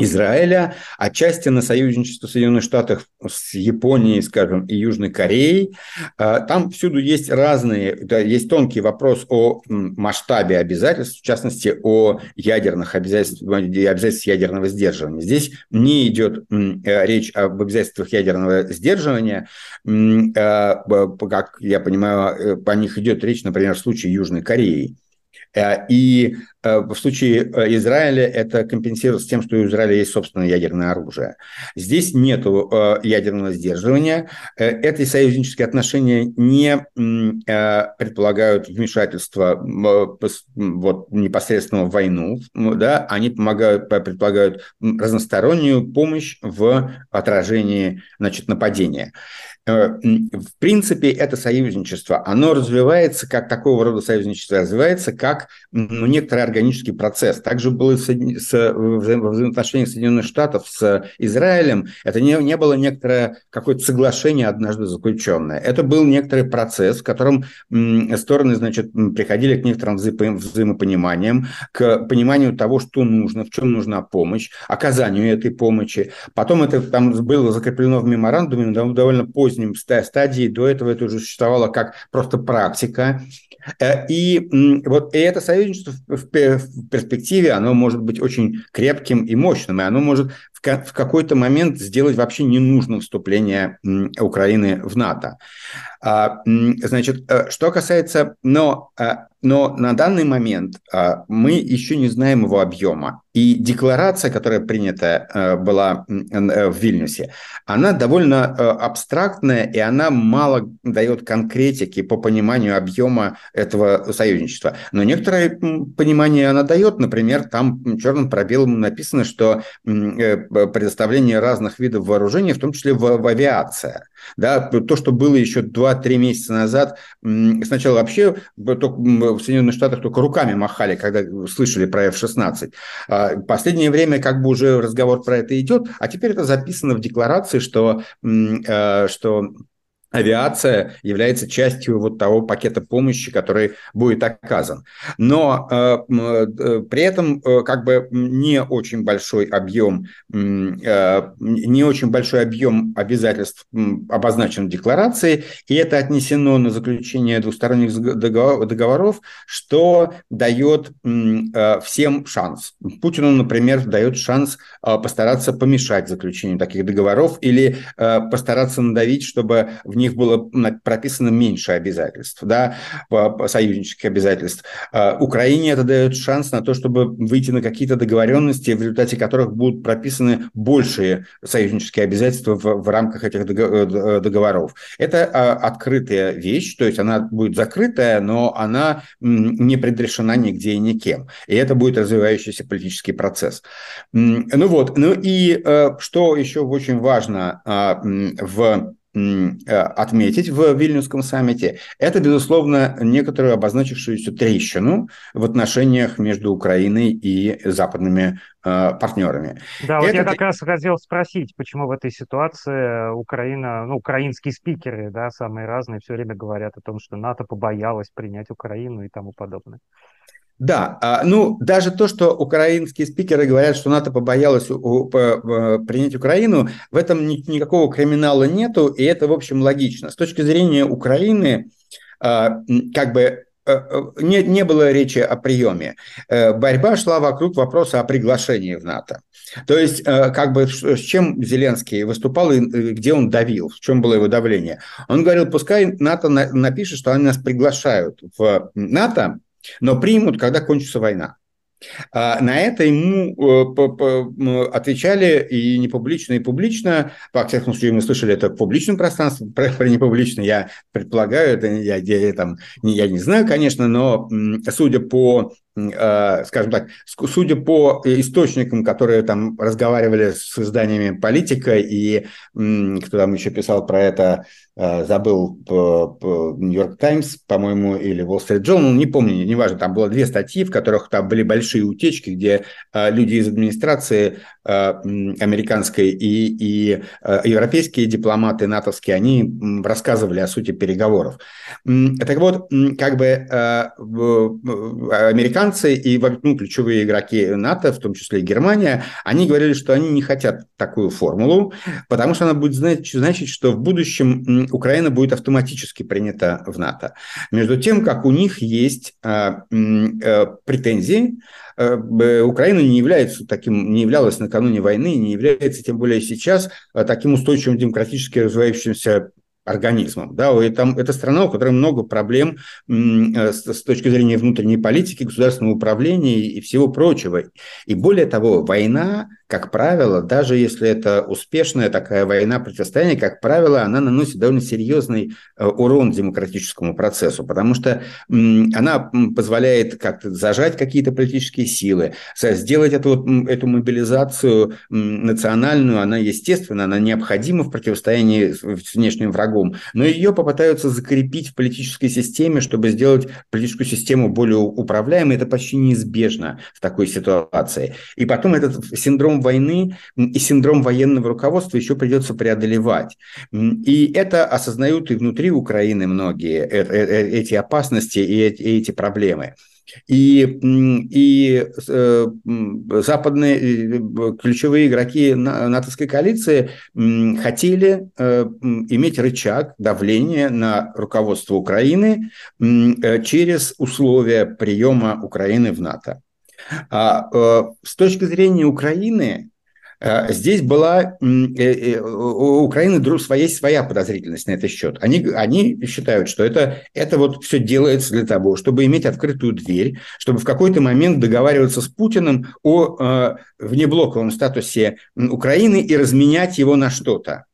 Израиля, отчасти на союзничество Соединенных Штатов с Японией, скажем, и Южной Кореей. Там всюду есть разные, да, есть тонкий вопрос о масштабе обязательств, в частности, о ядерных обязательствах, обязательствах ядерного сдерживания. Здесь не идет речь об обязательствах ядерного сдерживания, как я понимаю, о них идет речь, например, в случае Южной Кореи. И в случае Израиля это компенсируется тем, что у Израиля есть собственное ядерное оружие. Здесь нет ядерного сдерживания. Эти союзнические отношения не предполагают вмешательства вот, непосредственно в войну. Да? Они помогают, предполагают разностороннюю помощь в отражении, значит, нападения. В принципе, это союзничество, оно развивается, как такого рода союзничество развивается, как ну, некоторый органический процесс. Также было в, соедин... с... в взаимоотношениях Соединенных Штатов с Израилем, это не, не было некоторое какое-то соглашение однажды заключенное. Это был некоторый процесс, в котором стороны, значит, приходили к некоторым взаимопониманиям, к пониманию того, что нужно, в чем нужна помощь, оказанию этой помощи. Потом это там было закреплено в меморандуме довольно поздно, стадии, до этого это уже существовало как просто практика. И вот и это союзничество в перспективе, оно может быть очень крепким и мощным, и оно может в какой-то момент сделать вообще ненужным вступление Украины в НАТО. Значит, что касается... Но, но на данный момент мы еще не знаем его объема. И декларация, которая принята была в Вильнюсе, она довольно абстрактная, и она мало дает конкретики по пониманию объема этого союзничества. Но некоторое понимание она дает. Например, там черным по белому написано, что предоставление разных видов вооружений, в том числе в, в авиация. Да, то, что было еще два-три месяца назад, сначала вообще только, в Соединенных Штатах только руками махали, когда слышали про эф шестнадцать. В последнее время как бы уже разговор про это идет, а теперь это записано в декларации, что... что авиация является частью вот того пакета помощи, который будет оказан. Но э, э, при этом э, как бы не очень большой объем, э, не очень большой объем обязательств обозначен в декларации, и это отнесено на заключение двусторонних договоров, что дает э, всем шанс. Путину, например, дает шанс э, постараться помешать заключению таких договоров или э, постараться надавить, чтобы в них было прописано меньше обязательств, да, союзнических обязательств. Украине это дает шанс на то, чтобы выйти на какие-то договоренности, в результате которых будут прописаны большие союзнические обязательства в, в рамках этих договоров. Это открытая вещь, то есть она будет закрытая, но она не предрешена нигде и никем. И это будет развивающийся политический процесс. Ну вот, ну и что еще очень важно в... отметить в Вильнюсском саммите, это, безусловно, некоторую обозначившуюся трещину в отношениях между Украиной и западными э, партнерами. Да, это... вот я как раз хотел спросить, почему в этой ситуации Украина, ну, украинские спикеры, да, самые разные, все время говорят о том, что НАТО побоялась принять Украину и тому подобное. Да, ну, даже то, что украинские спикеры говорят, что НАТО побоялась у, у, по, принять Украину, в этом ни, никакого криминала нету, и это, в общем, логично. С точки зрения Украины, как бы, не, не было речи о приеме. Борьба шла вокруг вопроса о приглашении в НАТО. То есть, как бы, с чем Зеленский выступал и где он давил, в чем было его давление. Он говорил, пускай НАТО напишет, что они нас приглашают в НАТО, но примут, когда кончится война. На это ему отвечали и непублично, и публично. Во всяком случае, мы слышали это в публичном пространстве. Про, про непублично я предполагаю, это я, я, там, я не знаю, конечно, но судя по, скажем так, судя по источникам, которые там разговаривали с изданиями «Политика», и кто там еще писал про это, забыл, «Нью-Йорк Таймс», по-моему, или «Wall Street Journal», не помню, неважно, там было две статьи, в которых там были большие утечки, где люди из администрации американской и, и европейские дипломаты натовские, они рассказывали о сути переговоров. Так вот, как бы американцы и, ну, ключевые игроки НАТО, в том числе и Германия, они говорили, что они не хотят такую формулу, потому что она будет значить, что в будущем Украина будет автоматически принята в НАТО. Между тем, как у них есть претензии, Украина не является таким, не являлась накануне войны, не является, тем более сейчас, таким устойчивым демократически развивающимся организмом. Да? И там, это страна, у которой много проблем с, с точки зрения внутренней политики, государственного управления и всего прочего. И более того, война, как правило, даже если это успешная такая война, противостояние, как правило, она наносит довольно серьезный урон демократическому процессу, потому что она позволяет как-то зажать какие-то политические силы, сделать эту, эту мобилизацию национальную, она естественно, она необходима в противостоянии с внешним врагом, но ее попытаются закрепить в политической системе, чтобы сделать политическую систему более управляемой. Это почти неизбежно в такой ситуации. И потом этот синдром войны и синдром военного руководства еще придется преодолевать. И это осознают и внутри Украины многие, эти опасности и эти проблемы. И, и э, западные ключевые игроки натовской коалиции хотели э, иметь рычаг давления на руководство Украины э, через условия приема Украины в НАТО. С точки зрения Украины, здесь была у Украины своя, своя подозрительность на этот счет. Они, они считают, что это, это вот все делается для того, чтобы иметь открытую дверь, чтобы в какой-то момент договариваться с Путиным о внеблоковом статусе Украины и разменять его на что-то.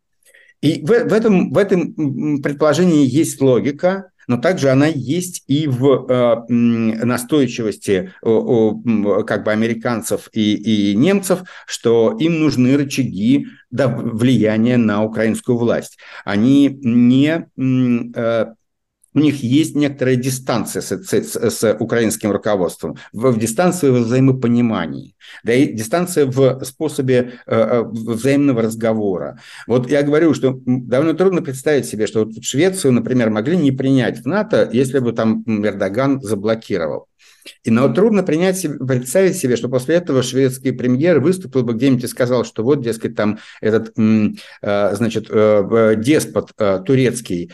И в, в, этом, в этом предположении есть логика, но также она есть и в э, настойчивости э, э, как бы американцев и, и немцев, что им нужны рычаги влияния на украинскую власть. Они не... Э, у них есть некоторая дистанция с, с, с украинским руководством, в, в дистанции во взаимопонимании, да и дистанция в способе э, взаимного разговора. Вот я говорю, что довольно трудно представить себе, что вот Швецию, например, могли не принять в НАТО, если бы там Эрдоган заблокировал. Но трудно принять, представить себе, что после этого шведский премьер выступил бы где-нибудь и сказал, что вот, дескать, там этот, значит, деспот турецкий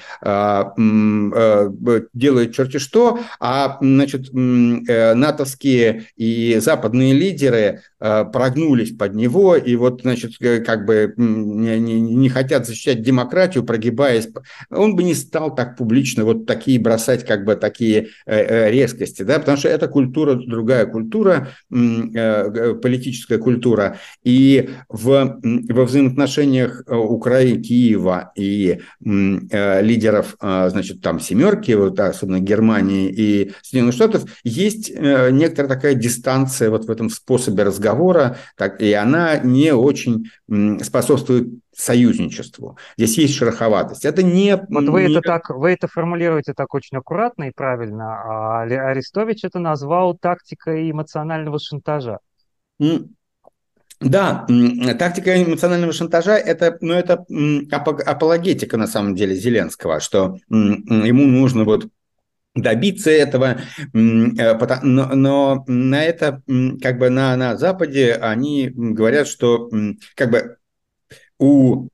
делает черти что, а, значит, натовские и западные лидеры прогнулись под него и вот, значит, как бы не хотят защищать демократию, прогибаясь. Он бы не стал так публично вот такие бросать, как бы такие резкости, да, потому что это культура, другая культура, политическая культура. И в, во взаимоотношениях Украины, Киева и лидеров, значит, там «семерки», вот, особенно Германии и Соединенных Штатов, есть некоторая такая дистанция вот в этом способе разговора, так, и она не очень способствует союзничеству. Здесь есть шероховатость. Это не... Вот вы, не... Это так, вы это формулируете так очень аккуратно и правильно. А Арестович это назвал тактикой эмоционального шантажа. Mm. Да, тактика эмоционального шантажа это, ну, это апологетика на самом деле Зеленского, что ему нужно вот добиться этого, но на это как бы на, на Западе они говорят, что как бы у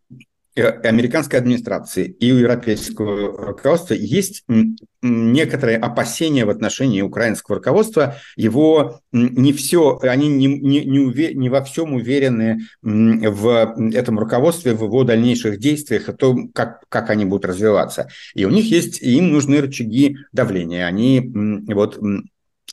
американской администрации и у европейского руководства есть некоторые опасения в отношении украинского руководства. Его не все, они не, не, не, уве, не во всем уверены в этом руководстве, в его дальнейших действиях, о том, как, как они будут развиваться. И у них есть, им нужны рычаги давления. Они вот...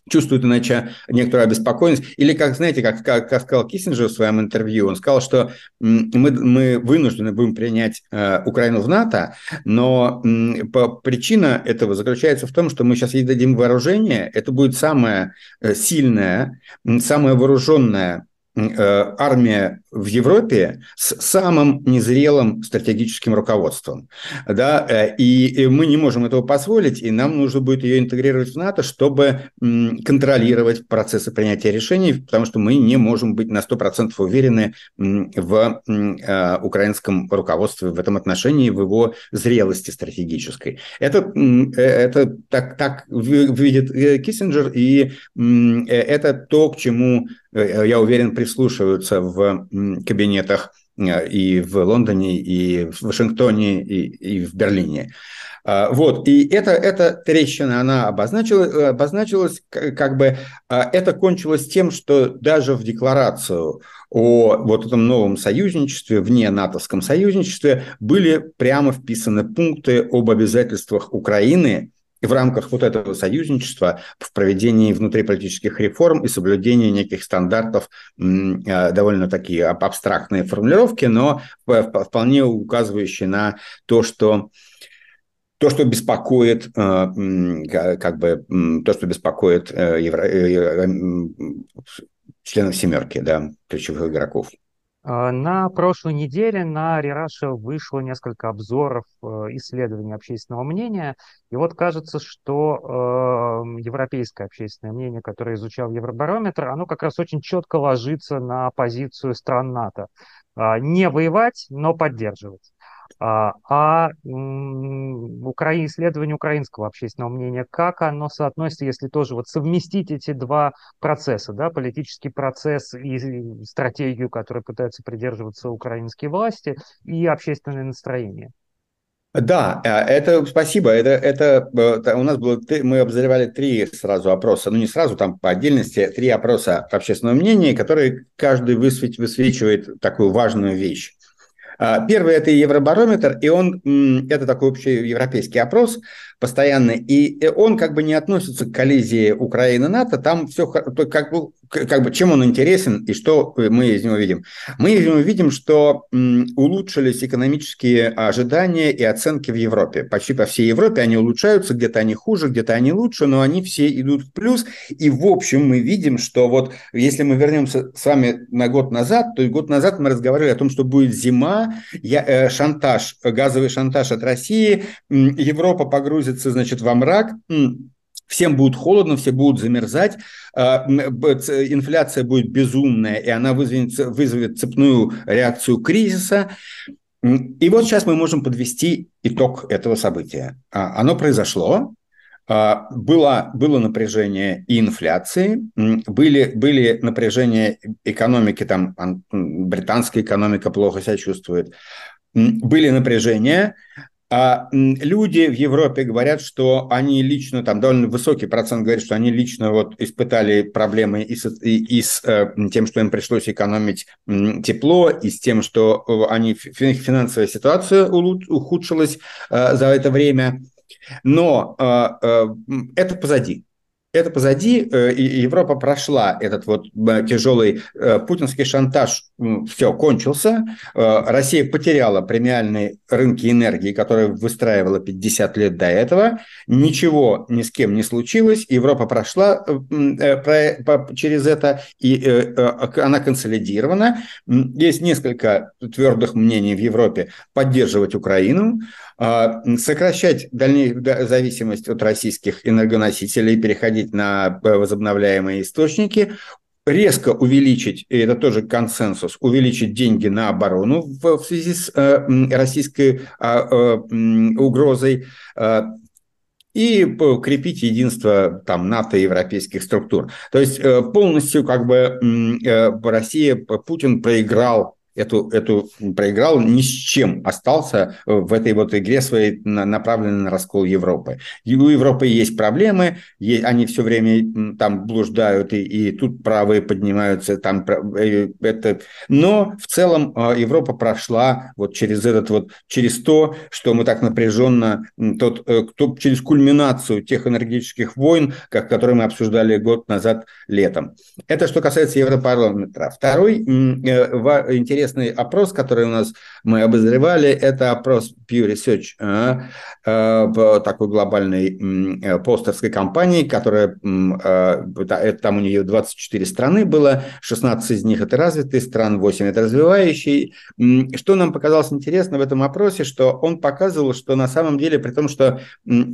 чувствуют иначе некоторую обеспокоенность. Или, как знаете, как, как, как сказал Киссинджер в своем интервью, он сказал, что мы, мы вынуждены будем принять э, Украину в НАТО, но э, по, причина этого заключается в том, что мы сейчас ей дадим вооружение, это будет самая сильная, самая вооруженная армия в Европе с самым незрелым стратегическим руководством. Да? И, и мы не можем этого позволить, и нам нужно будет ее интегрировать в НАТО, чтобы контролировать процессы принятия решений, потому что мы не можем быть на сто процентов уверены в э, украинском руководстве в этом отношении, в его зрелости стратегической. Это, это так, так видит Киссинджер, и это то, к чему, я уверен, прислушиваются в кабинетах и в Лондоне, и в Вашингтоне, и, и в Берлине. Вот, и это, эта трещина, она обозначила, обозначилась, как бы это кончилось тем, что даже в декларацию о вот этом новом союзничестве, вне натовском союзничестве, были прямо вписаны пункты об обязательствах Украины в рамках вот этого союзничества в проведении внутриполитических реформ и соблюдении неких стандартов, довольно такие абстрактные формулировки, но вполне указывающие на то, что то, что беспокоит, как бы, то, что беспокоит евро... членов «семерки», да, ключевых игроков. На прошлой неделе на Re:Russia вышло несколько обзоров исследований общественного мнения, и вот кажется, что э, европейское общественное мнение, которое изучал Евробарометр, оно как раз очень четко ложится на позицию стран НАТО. Не воевать, но поддерживать. А укра... исследование украинского общественного мнения, как оно соотносится, если тоже вот совместить эти два процесса, да, политический процесс и стратегию, которой пытаются придерживаться украинские власти, и общественное настроение? Да, это спасибо. Это, это у нас было, мы обозревали три сразу опроса, ну не сразу, там по отдельности, три опроса общественного мнения, которые каждый высвеч, высвечивает такую важную вещь. Первый – это Евробарометр, и он, это такой общий европейский опрос постоянный, и он как бы не относится к коллизии Украины-НАТО, там все, как бы, как бы, чем он интересен и что мы из него видим. Мы из него видим, что улучшились экономические ожидания и оценки в Европе. Почти по всей Европе они улучшаются, где-то они хуже, где-то они лучше, но они все идут в плюс, и в общем мы видим, что вот если мы вернемся с вами на год назад, то год назад мы разговаривали о том, что будет зима, Я, э, шантаж, газовый шантаж от России, Европа погрузится, значит, во мрак, всем будет холодно, все будут замерзать, э, инфляция будет безумная, и она вызовет, вызовет цепную реакцию кризиса. И вот сейчас мы можем подвести итог этого события. Оно произошло. Было, было напряжение и инфляции, были, были напряжения экономики, там британская экономика плохо себя чувствует, были напряжения. Люди в Европе говорят, что они лично, там довольно высокий процент говорит, что они лично вот испытали проблемы и с, и, и с тем, что им пришлось экономить тепло, и с тем, что они, финансовая ситуация ухудшилась за это время. Но это позади. Это позади, и Европа прошла этот вот тяжелый путинский шантаж, все, кончился. Россия потеряла премиальные рынки энергии, которые выстраивала пятьдесят лет до этого. Ничего ни с кем не случилось. Европа прошла через это, и она консолидирована. Есть несколько твердых мнений в Европе: поддерживать Украину, сокращать дальнейшую зависимость от российских энергоносителей, переходить на возобновляемые источники, резко увеличить, и это тоже консенсус, увеличить деньги на оборону в связи с российской угрозой и крепить единство там НАТО и европейских структур. То есть полностью как бы Россия, Путин проиграл Эту, эту проиграл, ни с чем остался в этой вот игре своей, направленной на раскол Европы. И у Европы есть проблемы, есть, они все время там блуждают, и, и тут правые поднимаются, там это. Но в целом Европа прошла вот через этот вот, через то, что мы так напряженно, тот, кто, через кульминацию тех энергетических войн, как, которые мы обсуждали год назад летом. Это что касается Европарламента. Второй интересный Интересный опрос, который у нас мы обозревали, это опрос Pew Research, такой глобальной постерской компании, которая, там у нее двадцать четыре страны было, шестнадцать из них это развитые страны, восемь это развивающие. Что нам показалось интересно в этом опросе, что он показывал, что на самом деле, при том, что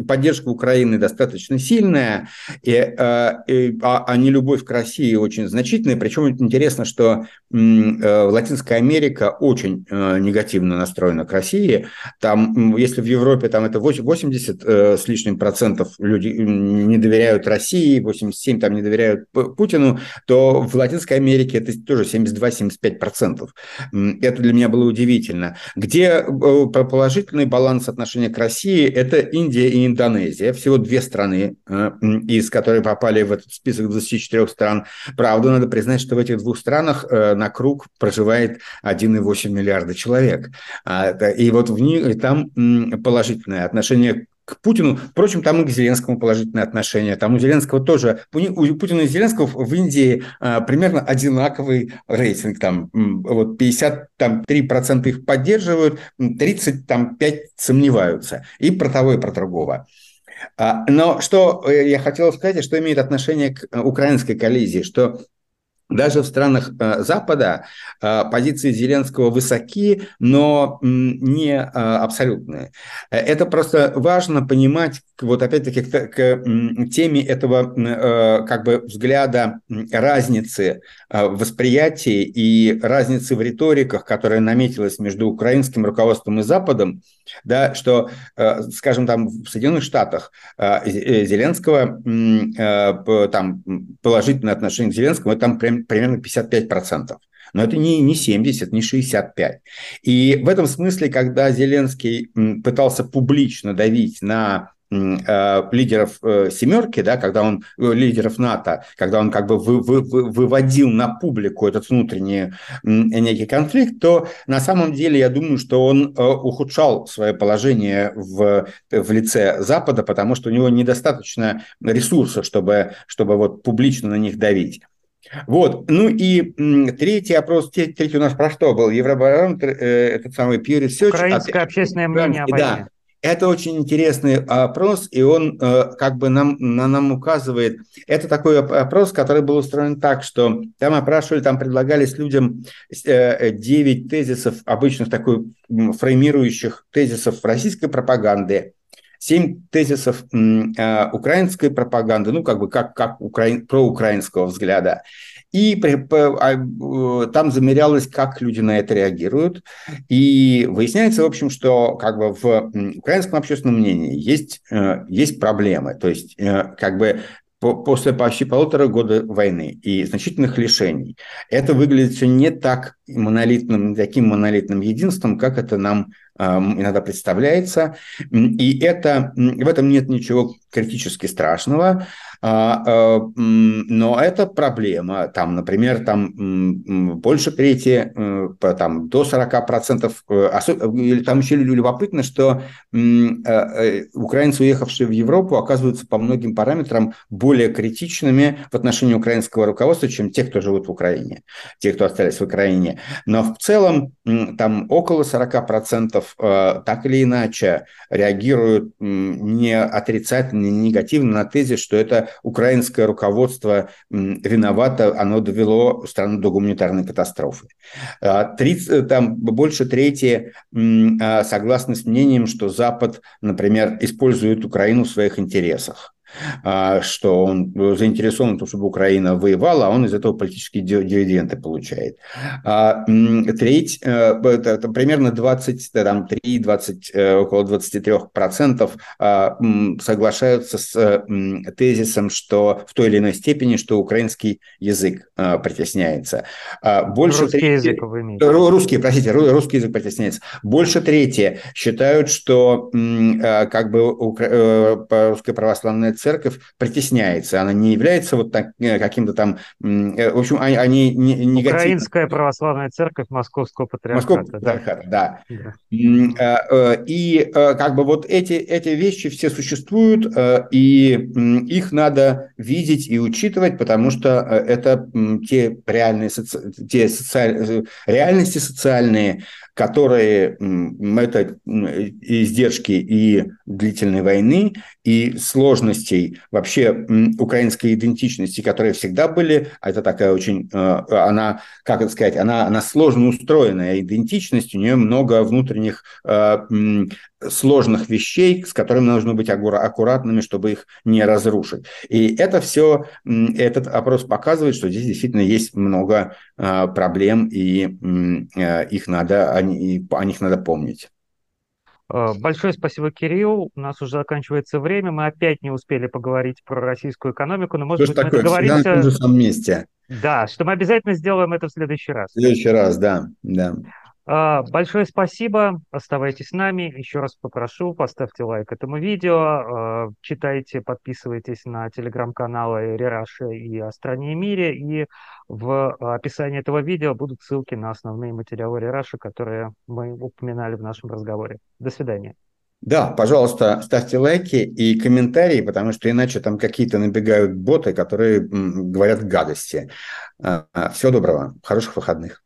поддержка Украины достаточно сильная, и, и, а, а нелюбовь к России очень значительная, причем интересно, что Латинская Америка очень э, негативно настроена к России. Там, если в Европе там это восемьдесят э, с лишним процентов людей не доверяют России, восемьдесят семь там не доверяют Путину, то в Латинской Америке это тоже семьдесят два - семьдесят пять процентов. Это для меня было удивительно. Где э, положительный баланс отношения к России, это Индия и Индонезия. Всего две страны, э, из которых попали в этот список двадцати четырёх стран. Правда, надо признать, что в этих двух странах э, на круг проживают один и восемь миллиарда человек. И вот в них, и там положительное отношение к Путину. Впрочем, там и к Зеленскому положительное отношение. Там у Зеленского тоже... У Путина и Зеленского в Индии примерно одинаковый рейтинг. Там вот пятьдесят три процента их поддерживают, тридцать пять процентов сомневаются. И про того, и про другого. Но что я хотел сказать, что имеет отношение к украинской коллизии, что даже в странах Запада позиции Зеленского высоки, но не абсолютные. Это просто важно понимать, вот опять-таки к, к теме этого как бы взгляда разницы в восприятии и разницы в риториках, которая наметилась между украинским руководством и Западом, да, что, скажем, там в Соединенных Штатах Зеленского, там положительное отношение к Зеленскому, это там прям примерно пятьдесят пять процентов. Но это не, не семьдесят, не шестьдесят пять. И в этом смысле, когда Зеленский пытался публично давить на лидеров «семерки», да, когда он, лидеров НАТО, когда он как бы вы, вы, вы, выводил на публику этот внутренний некий конфликт, то на самом деле я думаю, что он ухудшал свое положение в, в лице Запада, потому что у него недостаточно ресурсов, чтобы, чтобы вот публично на них давить. Вот, ну и третий опрос, третий у нас про что был? Евробарометр, э, этот самый Pew Research. Украинское общественное мнение о войне. Да, это очень интересный опрос, и он э, как бы нам, на, нам указывает. Это такой опрос, который был устроен так, что там опрашивали, там предлагались людям э, девять тезисов, обычных такой фреймирующих тезисов российской пропаганды. Семь тезисов э, украинской пропаганды, ну, как бы как, как украин, проукраинского взгляда. и там замерялось, как люди на это реагируют. И выясняется, в общем, что как бы в украинском общественном мнении есть, есть проблемы. То есть как бы после почти полутора года войны и значительных лишений это выглядит все не так монолитным, не таким монолитным единством, как это нам иногда представляется. И это, в этом нет ничего критически страшного, но это проблема. Там, например, там больше трети, там, до сорока процентов. Или там еще любопытно, что украинцы, уехавшие в Европу, оказываются по многим параметрам более критичными в отношении украинского руководства, чем те, кто живут в Украине, те, кто остались в Украине. Но в целом там около сорока процентов так или иначе реагируют не отрицательно, не негативно на тезис, что это украинское руководство виновато, оно довело страну до гуманитарной катастрофы. тридцать, там больше трети согласны с мнением, что Запад, например, использует Украину в своих интересах, что он заинтересован в том, чтобы Украина воевала, а он из этого политические дивиденды получает. Треть, примерно двадцать три, двадцать, около двадцать три процента соглашаются с тезисом, что в той или иной степени, что украинский язык притесняется. Больше русский трети... язык вы имеете. Русский, простите, русский язык притесняется. Больше трети считают, что как бы русская православная церковь притесняется, она не является вот так, каким-то там, в общем, они, они негативно... Украинская православная церковь Московского патриархата. Московского патриархата, да. да. И как бы вот эти, эти вещи все существуют, и их надо видеть и учитывать, потому что это те, реальные, те соци... реальности социальные, которые это издержки и длительной войны, и сложностей вообще украинской идентичности, которые всегда были, а это такая очень, она, как это сказать, она, она сложно устроенная идентичность, у нее много внутренних сложных вещей, с которыми нужно быть аккуратными, чтобы их не разрушить. И это все, этот опрос показывает, что здесь действительно есть много проблем, и их надо, о них надо помнить. Большое спасибо, Кирилл. У нас уже заканчивается время. Мы опять не успели поговорить про российскую экономику, но, может что быть, такое? Мы договоримся... Всегда на том же самом месте. Да, что мы обязательно сделаем это в следующий раз. В следующий раз, да, да. Большое спасибо, оставайтесь с нами. Еще раз попрошу, поставьте лайк этому видео, читайте, подписывайтесь на телеграм-каналы Re:Russia и «О стране и мире». И в описании этого видео будут ссылки на основные материалы Re:Russia, которые мы упоминали в нашем разговоре. До свидания. Да, пожалуйста, ставьте лайки и комментарии, потому что иначе там какие-то набегают боты, которые говорят гадости. Всего доброго, хороших выходных.